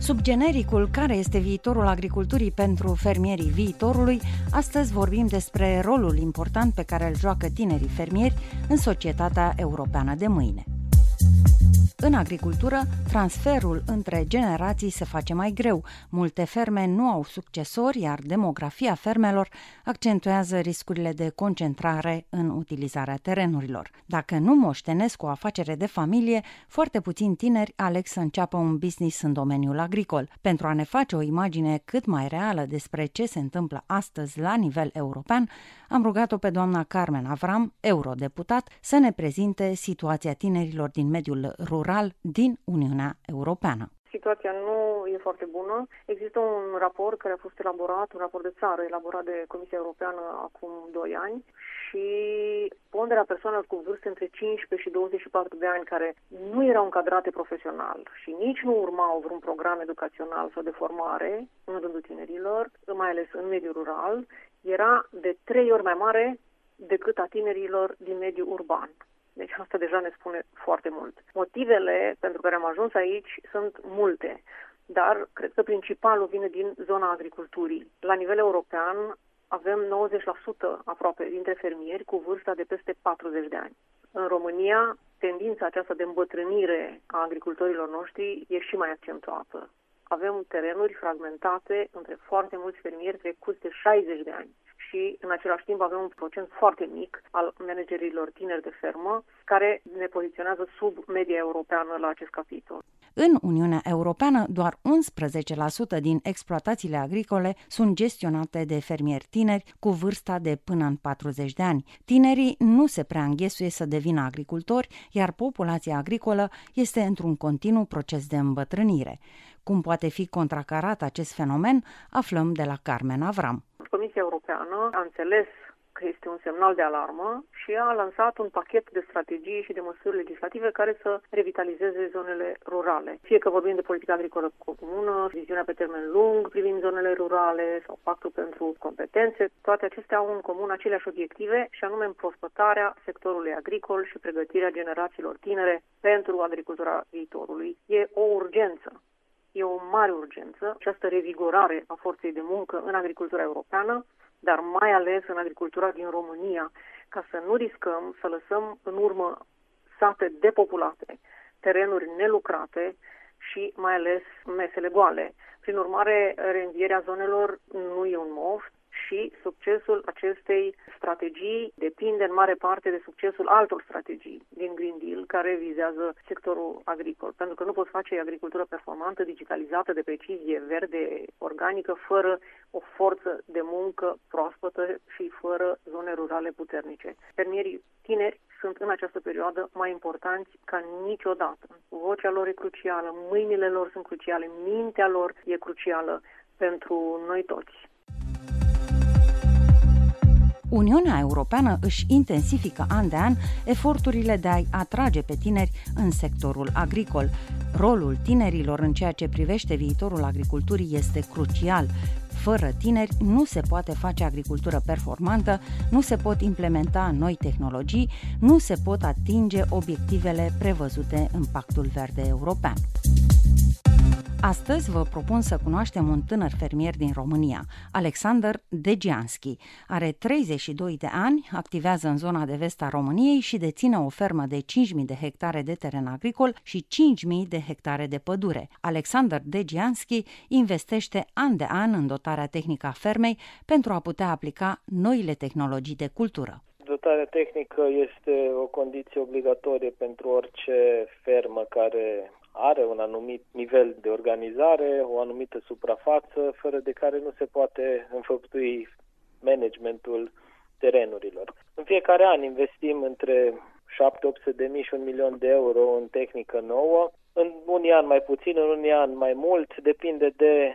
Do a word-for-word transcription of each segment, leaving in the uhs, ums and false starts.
Sub genericul "Care este viitorul agriculturii pentru fermierii viitorului?", astăzi vorbim despre rolul important pe care îl joacă tinerii fermieri în societatea europeană de mâine. În agricultură, transferul între generații se face mai greu. Multe ferme nu au succesori, iar demografia fermelor accentuează riscurile de concentrare în utilizarea terenurilor. Dacă nu moștenesc o afacere de familie, foarte puțini tineri aleg să înceapă un business în domeniul agricol. Pentru a ne face o imagine cât mai reală despre ce se întâmplă astăzi la nivel european, am rugat-o pe doamna Carmen Avram, eurodeputat, să ne prezinte situația tinerilor din mediul rural din Uniunea Europeană. Situația nu e foarte bună. Există un raport care a fost elaborat, un raport de țară elaborat de Comisia Europeană acum doi ani și ponderea persoanelor cu vârste între cincisprezece și douăzeci și patru de ani care nu erau încadrate profesional și nici nu urmau vreun program educațional sau de formare în rândul tinerilor, mai ales în mediul rural, era de trei ori mai mare decât a tinerilor din mediul urban. Deci asta deja ne spune foarte mult. Motivele pentru care am ajuns aici sunt multe, dar cred că principalul vine din zona agriculturii. La nivel european avem nouăzeci la sută aproape dintre fermieri cu vârsta de peste patruzeci de ani. În România, tendința aceasta de îmbătrânire a agricultorilor noștri e și mai accentuată. Avem terenuri fragmentate între foarte mulți fermieri trecuți de șaizeci de ani. Și în același timp avem un procent foarte mic al managerilor tineri de fermă care ne poziționează sub media europeană la acest capitol. În Uniunea Europeană, doar unsprezece la sută din exploatațiile agricole sunt gestionate de fermieri tineri cu vârsta de până în patruzeci de ani. Tinerii nu se prea înghesuie să devină agricultori, iar populația agricolă este într-un continuu proces de îmbătrânire. Cum poate fi contracarat acest fenomen, aflăm de la Carmen Avram. Comisia Europeană a înțeles că este un semnal de alarmă și a lansat un pachet de strategii și de măsuri legislative care să revitalizeze zonele rurale. Fie că vorbim de politica agricolă comună, viziunea pe termen lung privind zonele rurale sau pactul pentru competențe, toate acestea au în comun aceleași obiective și anume împrospătarea sectorului agricol și pregătirea generațiilor tinere pentru agricultura viitorului. E o urgență. E o mare urgență această revigorare a forței de muncă în agricultura europeană, dar mai ales în agricultura din România, ca să nu riscăm să lăsăm în urmă sate depopulate, terenuri nelucrate și mai ales mesele goale. Prin urmare, reînvierea zonelor nu e un moft și succesul acestei strategii depinde în mare parte de succesul altor strategii din Green Deal care vizează sectorul agricol. Pentru că nu poți face agricultură performantă, digitalizată, de precizie, verde, organică, fără o forță de muncă proaspătă și fără zone rurale puternice. Fermierii tineri sunt în această perioadă mai importanți ca niciodată. Vocea lor e crucială, mâinile lor sunt cruciale, mintea lor e crucială pentru noi toți. Uniunea Europeană își intensifică an de an eforturile de a-i atrage pe tineri în sectorul agricol. Rolul tinerilor în ceea ce privește viitorul agriculturii este crucial. Fără tineri nu se poate face agricultură performantă, nu se pot implementa noi tehnologii, nu se pot atinge obiectivele prevăzute în Pactul Verde European. Astăzi vă propun să cunoaștem un tânăr fermier din România, Alexander Dejanski. Are treizeci și doi de ani, activează în zona de vest a României și deține o fermă de cinci mii de hectare de teren agricol și cinci mii de hectare de pădure. Alexander Dejanski investește an de an în dotarea tehnică a fermei pentru a putea aplica noile tehnologii de cultură. Dotarea tehnică este o condiție obligatorie pentru orice fermă care are un anumit nivel de organizare, o anumită suprafață, fără de care nu se poate înfăptui managementul terenurilor. În fiecare an investim între șapte sute de mii și un milion de euro în tehnică nouă. În unii ani mai puțin, în unii ani mai mult, depinde de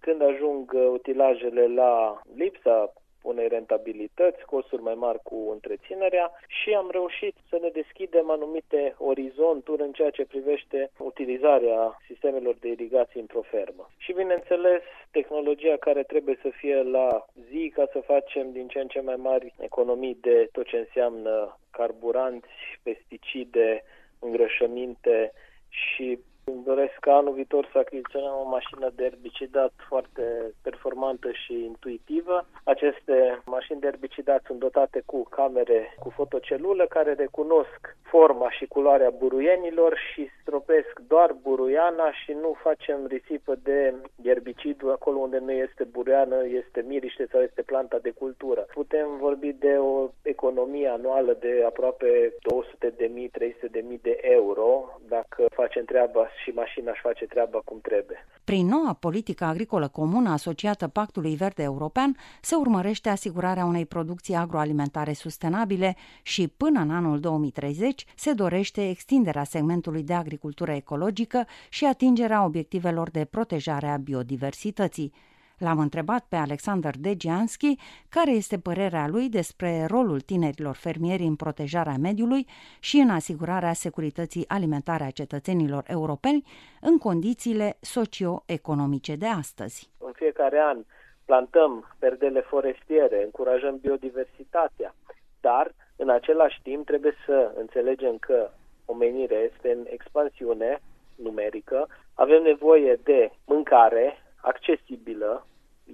când ajung utilajele la lipsa unei rentabilități, costuri mai mari cu întreținerea și am reușit să ne deschidem anumite orizonturi în ceea ce privește utilizarea sistemelor de irigații într-o fermă. Și bineînțeles, tehnologia care trebuie să fie la zi ca să facem din ce în ce mai mari economii de tot ce înseamnă carburanți, pesticide, îngrășăminte și Îmi doresc ca anul viitor să achiziționăm o mașină de erbicidat foarte performantă și intuitivă. Aceste mașini de erbicidat sunt dotate cu camere cu fotocelulă care recunosc forma și culoarea buruienilor și stropesc doar buruiana și nu facem risipă de erbicidul. Acolo unde nu este buruiană, este miriște sau este planta de cultură. Putem vorbi de o economie anuală de aproape două sute de mii, trei sute de mii de euro dacă facem treaba și mașina își face treaba cum trebuie. Prin noua politică agricolă comună asociată Pactului Verde European se urmărește asigurarea unei producții agroalimentare sustenabile și până în anul două mii treizeci se dorește extinderea segmentului de agricultură ecologică și atingerea obiectivelor de protejare a biodiversității. L-am întrebat pe Alexander Dejanski care este părerea lui despre rolul tinerilor fermieri în protejarea mediului și în asigurarea securității alimentare a cetățenilor europeni în condițiile socio-economice de astăzi. În fiecare an plantăm perdele forestiere, încurajăm biodiversitatea, dar în același timp trebuie să înțelegem că omenirea este în expansiune numerică, avem nevoie de mâncare accesibilă,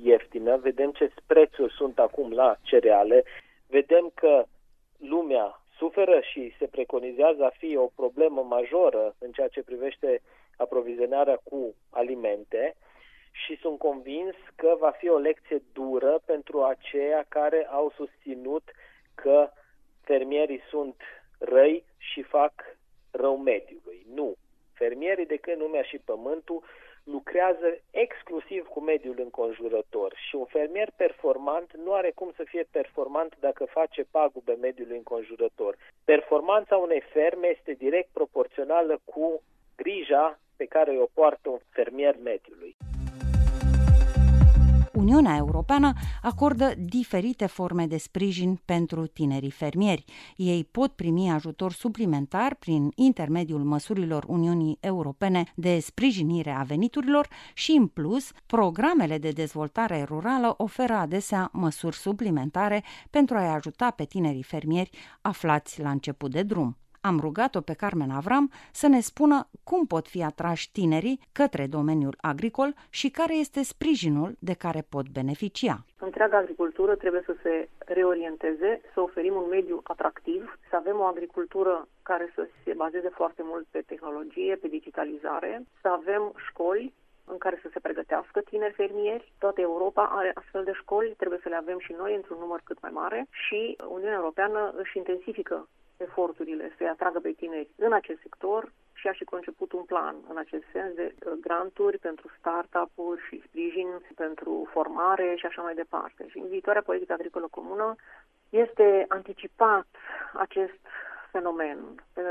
ieftină, vedem ce prețuri sunt acum la cereale, vedem că lumea suferă și se preconizează a fi o problemă majoră în ceea ce privește aprovizionarea cu alimente și sunt convins că va fi o lecție dură pentru aceia care au susținut că fermierii sunt răi și fac rău mediului. Nu. Fermierii, de când lumea și pământul, lucrează exclusiv cu mediul înconjurător și un fermier performant nu are cum să fie performant dacă face pagube mediului înconjurător. Performanța unei ferme este direct proporțională cu grija pe care o poartă un fermier mediului. Uniunea Europeană acordă diferite forme de sprijin pentru tinerii fermieri. Ei pot primi ajutor suplimentar prin intermediul măsurilor Uniunii Europene de sprijinire a veniturilor și, în plus, programele de dezvoltare rurală oferă adesea măsuri suplimentare pentru a-i ajuta pe tinerii fermieri aflați la început de drum. Am rugat-o pe Carmen Avram să ne spună cum pot fi atrași tinerii către domeniul agricol și care este sprijinul de care pot beneficia. Întreaga agricultură trebuie să se reorienteze, să oferim un mediu atractiv, să avem o agricultură care să se bazeze foarte mult pe tehnologie, pe digitalizare, să avem școli în care să se pregătească tineri fermieri. Toată Europa are astfel de școli, trebuie să le avem și noi într-un număr cât mai mare și Uniunea Europeană își intensifică eforturile să-i atragă pe tineri în acest sector și a și conceput un plan în acest sens de granturi pentru start-up-uri și sprijin pentru formare și așa mai departe. Și în viitoarea politică agricolă comună este anticipat acest fenomen,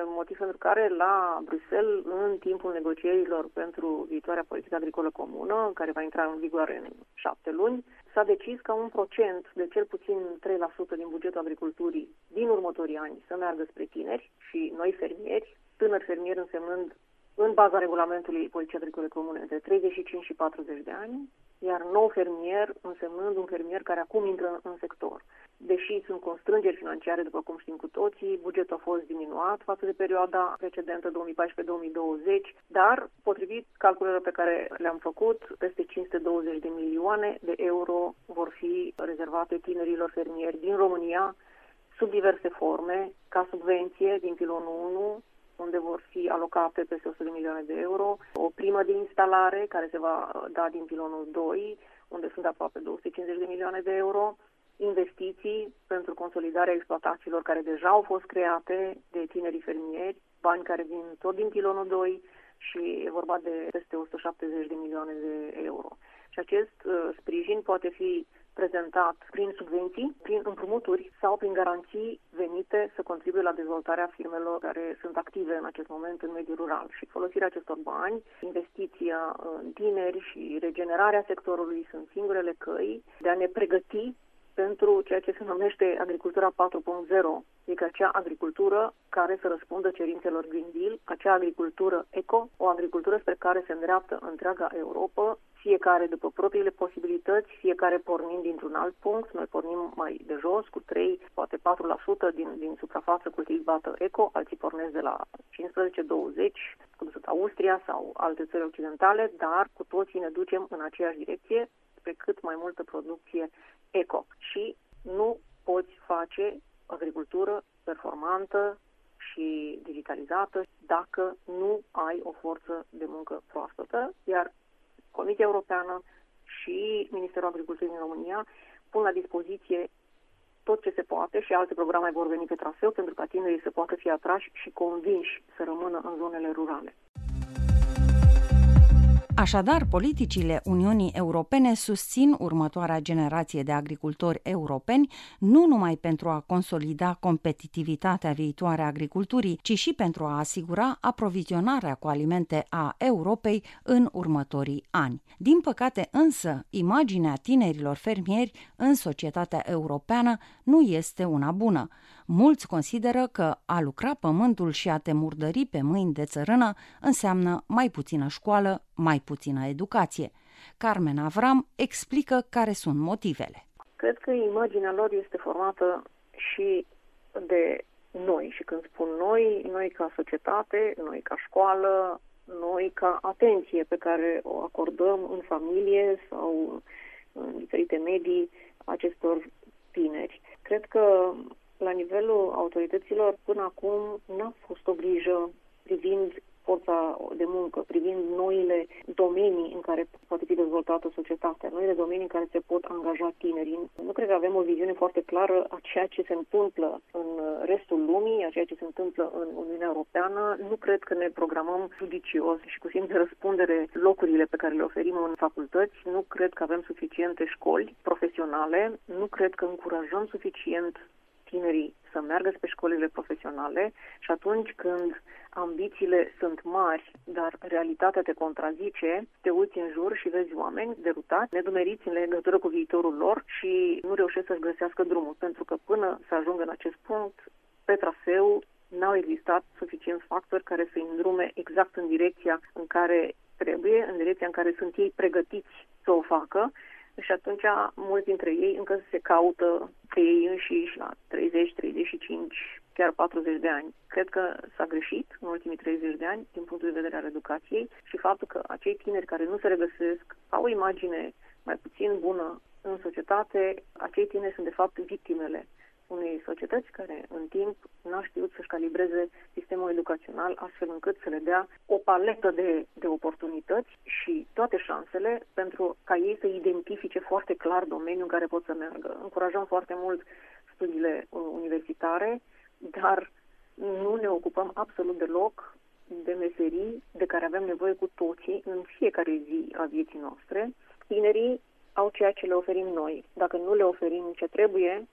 motiv pentru care la Bruxelles, în timpul negocierilor pentru viitoarea politică agricolă comună, care va intra în vigoare în șapte luni, s-a decis ca un procent de cel puțin trei la sută din bugetul agriculturii din următorii ani să meargă spre tineri și noi fermieri, tânări fermieri însemnând în baza regulamentului politicii agricole comune între treizeci și cinci și patruzeci de ani, iar nou fermier însemnând un fermier care acum intră în sector. Deși sunt constrângeri financiare, după cum știm cu toții, bugetul a fost diminuat față de perioada precedentă două mii paisprezece două mii douăzeci, dar, potrivit calculelor pe care le-am făcut, peste cinci sute douăzeci de milioane de euro vor fi rezervate tinerilor fermieri din România sub diverse forme, ca subvenție din pilonul unu, unde vor fi alocate peste o sută de milioane de euro, o primă de instalare care se va da din pilonul doi, unde sunt aproape două sute cincizeci de milioane de euro, investiții pentru consolidarea exploatațiilor care deja au fost create de tinerii fermieri, bani care vin tot din pilonul doi și e vorba de peste o sută șaptezeci de milioane de euro. Și acest uh, sprijin poate fi prezentat prin subvenții, prin împrumuturi sau prin garanții venite să contribuie la dezvoltarea firmelor care sunt active în acest moment în mediul rural. Și folosirea acestor bani, investiția în tineri și regenerarea sectorului sunt singurele căi de a ne pregăti pentru ceea ce se numește agricultura patru punct zero, adică acea agricultură care să răspundă cerințelor Green Deal, acea agricultură eco, o agricultură spre care se îndreaptă întreaga Europa, fiecare după propriile posibilități, fiecare pornind dintr-un alt punct, noi pornim mai de jos cu trei, poate patru la sută din, din suprafață cultivată eco, alții pornesc de la cincisprezece douăzeci, cum sunt Austria, Brazilia sau alte țări occidentale, dar cu toții ne ducem în aceeași direcție, spre cât mai multă producție eco. Și nu poți face agricultură performantă și digitalizată dacă nu ai o forță de muncă proaspătă, iar Comisia Europeană și Ministerul Agriculturii din România pun la dispoziție tot ce se poate și alte programe vor veni pe traseu pentru ca tinerii să poată fi atrași și convinși să rămână în zonele rurale. Așadar, politicile Uniunii Europene susțin următoarea generație de agricultori europeni nu numai pentru a consolida competitivitatea viitoare a agriculturii, ci și pentru a asigura aprovizionarea cu alimente a Europei în următorii ani. Din păcate însă, imaginea tinerilor fermieri în societatea europeană nu este una bună. Mulți consideră că a lucra pământul și a te murdări pe mâini de țărână înseamnă mai puțină școală, mai puțină educație. Carmen Avram explică care sunt motivele. Cred că imaginea lor este formată și de noi. Și când spun noi, noi ca societate, noi ca școală, noi ca atenție pe care o acordăm în familie sau în diferite medii acestor tineri. Cred că la nivelul autorităților, până acum, n-a fost o grijă privind forța de muncă, privind noile domenii în care poate fi dezvoltată societatea, noile domenii în care se pot angaja tinerii. Nu cred că avem o viziune foarte clară a ceea ce se întâmplă în restul lumii, a ceea ce se întâmplă în Uniunea Europeană. Nu cred că ne programăm judicios și cu simț de răspundere locurile pe care le oferim în facultăți. Nu cred că avem suficiente școli profesionale. Nu cred că încurajăm suficient tinerii să meargă spre școlile profesionale și atunci când ambițiile sunt mari, dar realitatea te contrazice, te uiți în jur și vezi oameni derutați, nedumeriți în legătură cu viitorul lor și nu reușesc să-și găsească drumul, pentru că până să ajungă în acest punct, pe traseu n-au existat suficienți factori care să-i îndrume exact în direcția în care trebuie, în direcția în care sunt ei pregătiți să o facă. Și atunci mulți dintre ei încă se caută pe ei înșiși la treizeci, treizeci și cinci, chiar patruzeci de ani. Cred că s-a greșit în ultimii treizeci de ani din punctul de vedere al educației și faptul că acei tineri care nu se regăsesc au o imagine mai puțin bună în societate, acei tineri sunt de fapt victimele unei societăți care în timp n-a știut să-și calibreze sistemul educațional astfel încât să le dea o paletă de, de oportunități și toate șansele pentru ca ei să identifice foarte clar domeniul în care pot să meargă. Încurajăm foarte mult studiile universitare, dar nu ne ocupăm absolut deloc de meserii de care avem nevoie cu toții în fiecare zi a vieții noastre. Tinerii au ceea ce le oferim noi. Dacă nu le oferim ce trebuie,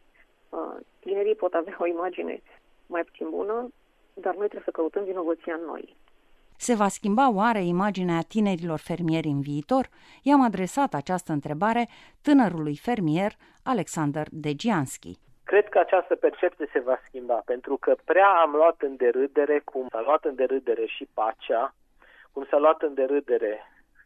tinerii pot avea o imagine mai puțin bună, dar noi trebuie să căutăm vinovăția în noi. Se va schimba oare imaginea tinerilor fermieri în viitor? I-am adresat această întrebare tânărului fermier Alexander Dejanski. Cred că această percepție se va schimba, pentru că prea am luat în derâdere, cum s-a luat în derâdere și pacea, cum s-a luat în derâdere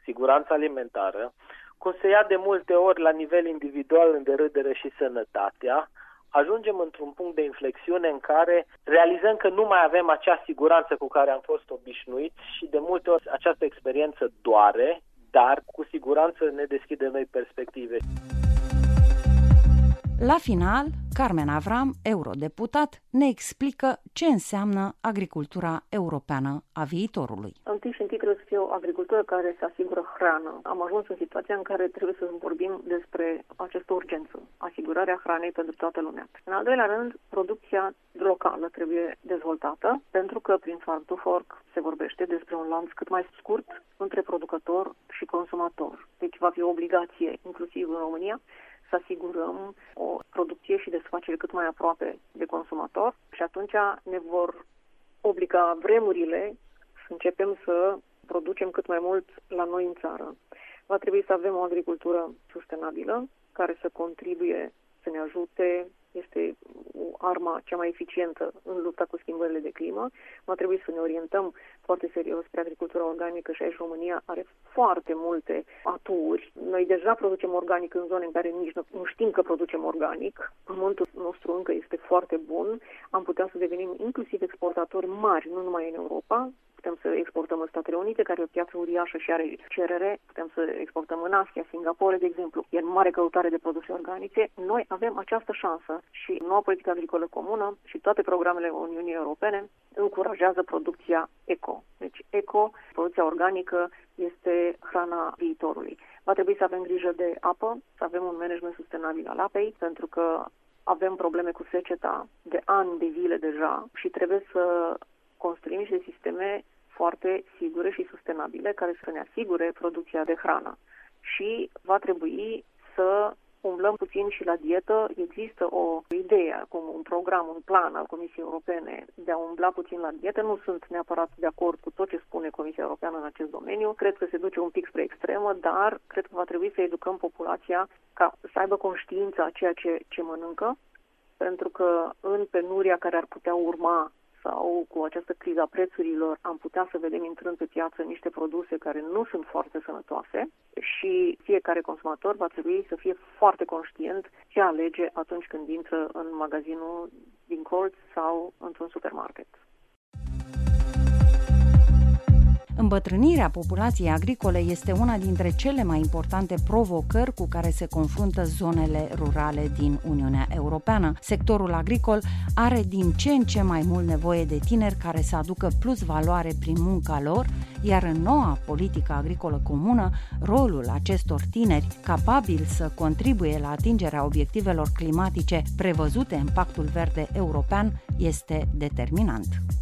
siguranța alimentară, cum se ia de multe ori la nivel individual în derâdere și sănătatea, ajungem într-un punct de inflexiune în care realizăm că nu mai avem acea siguranță cu care am fost obișnuiți și de multe ori această experiență doare, dar cu siguranță ne deschide noi perspective. La final, Carmen Avram, eurodeputat, ne explică ce înseamnă agricultura europeană a viitorului. Întâi și întâi trebuie să fie o agricultură care să asigură hrană. Am ajuns în situația în care trebuie să vorbim despre această urgență, asigurarea hranei pentru toată lumea. În al doilea rând, producția locală trebuie dezvoltată, pentru că prin Farm to Fork se vorbește despre un lanț cât mai scurt între producător și consumator. Deci va fi o obligație, inclusiv în România, să asigurăm o producție și desfacere cât mai aproape de consumator și atunci ne vor obliga vremurile să începem să producem cât mai mult la noi în țară. Va trebui să avem o agricultură sustenabilă care să contribuie, să ne ajute, este arma cea mai eficientă în lupta cu schimbările de climă. Va trebui să ne orientăm foarte serios spre agricultura organică și aici România are foarte multe aturi. Noi deja producem organic în zone în care nici nu știm că producem organic. Pământul nostru încă este foarte bun. Am putea să devenim inclusiv exportatori mari, nu numai în Europa, putem să exportăm în Statele Unite, care e o piață uriașă și are cerere, putem să exportăm în Asia, Singapore, de exemplu. E în mare căutare de produse organice. Noi avem această șansă și noua politică agricolă comună și toate programele Uniunii Europene încurajează producția eco. Deci eco, producția organică, este hrana viitorului. Va trebui să avem grijă de apă, să avem un management sustenabil al apei, pentru că avem probleme cu seceta de ani de zile deja și trebuie să construim niște sisteme foarte sigure și sustenabile care să ne asigure producția de hrană. Și va trebui să umblăm puțin și la dietă. Există o idee, acum un program, un plan al Comisiei Europene de a umbla puțin la dietă. Nu sunt neapărat de acord cu tot ce spune Comisia Europeană în acest domeniu. Cred că se duce un pic spre extremă, dar cred că va trebui să educăm populația ca să aibă conștiința a ceea ce, ce mănâncă, pentru că în penuria care ar putea urma sau cu această criză a prețurilor am putea să vedem intrând pe piață niște produse care nu sunt foarte sănătoase și fiecare consumator va trebui să fie foarte conștient ce alege atunci când intră în magazinul din colț sau într-un supermarket. Îmbătrânirea populației agricole este una dintre cele mai importante provocări cu care se confruntă zonele rurale din Uniunea Europeană. Sectorul agricol are din ce în ce mai mult nevoie de tineri care să aducă plus valoare prin munca lor, iar în noua politică agricolă comună, rolul acestor tineri capabili să contribuie la atingerea obiectivelor climatice prevăzute în Pactul Verde European este determinant.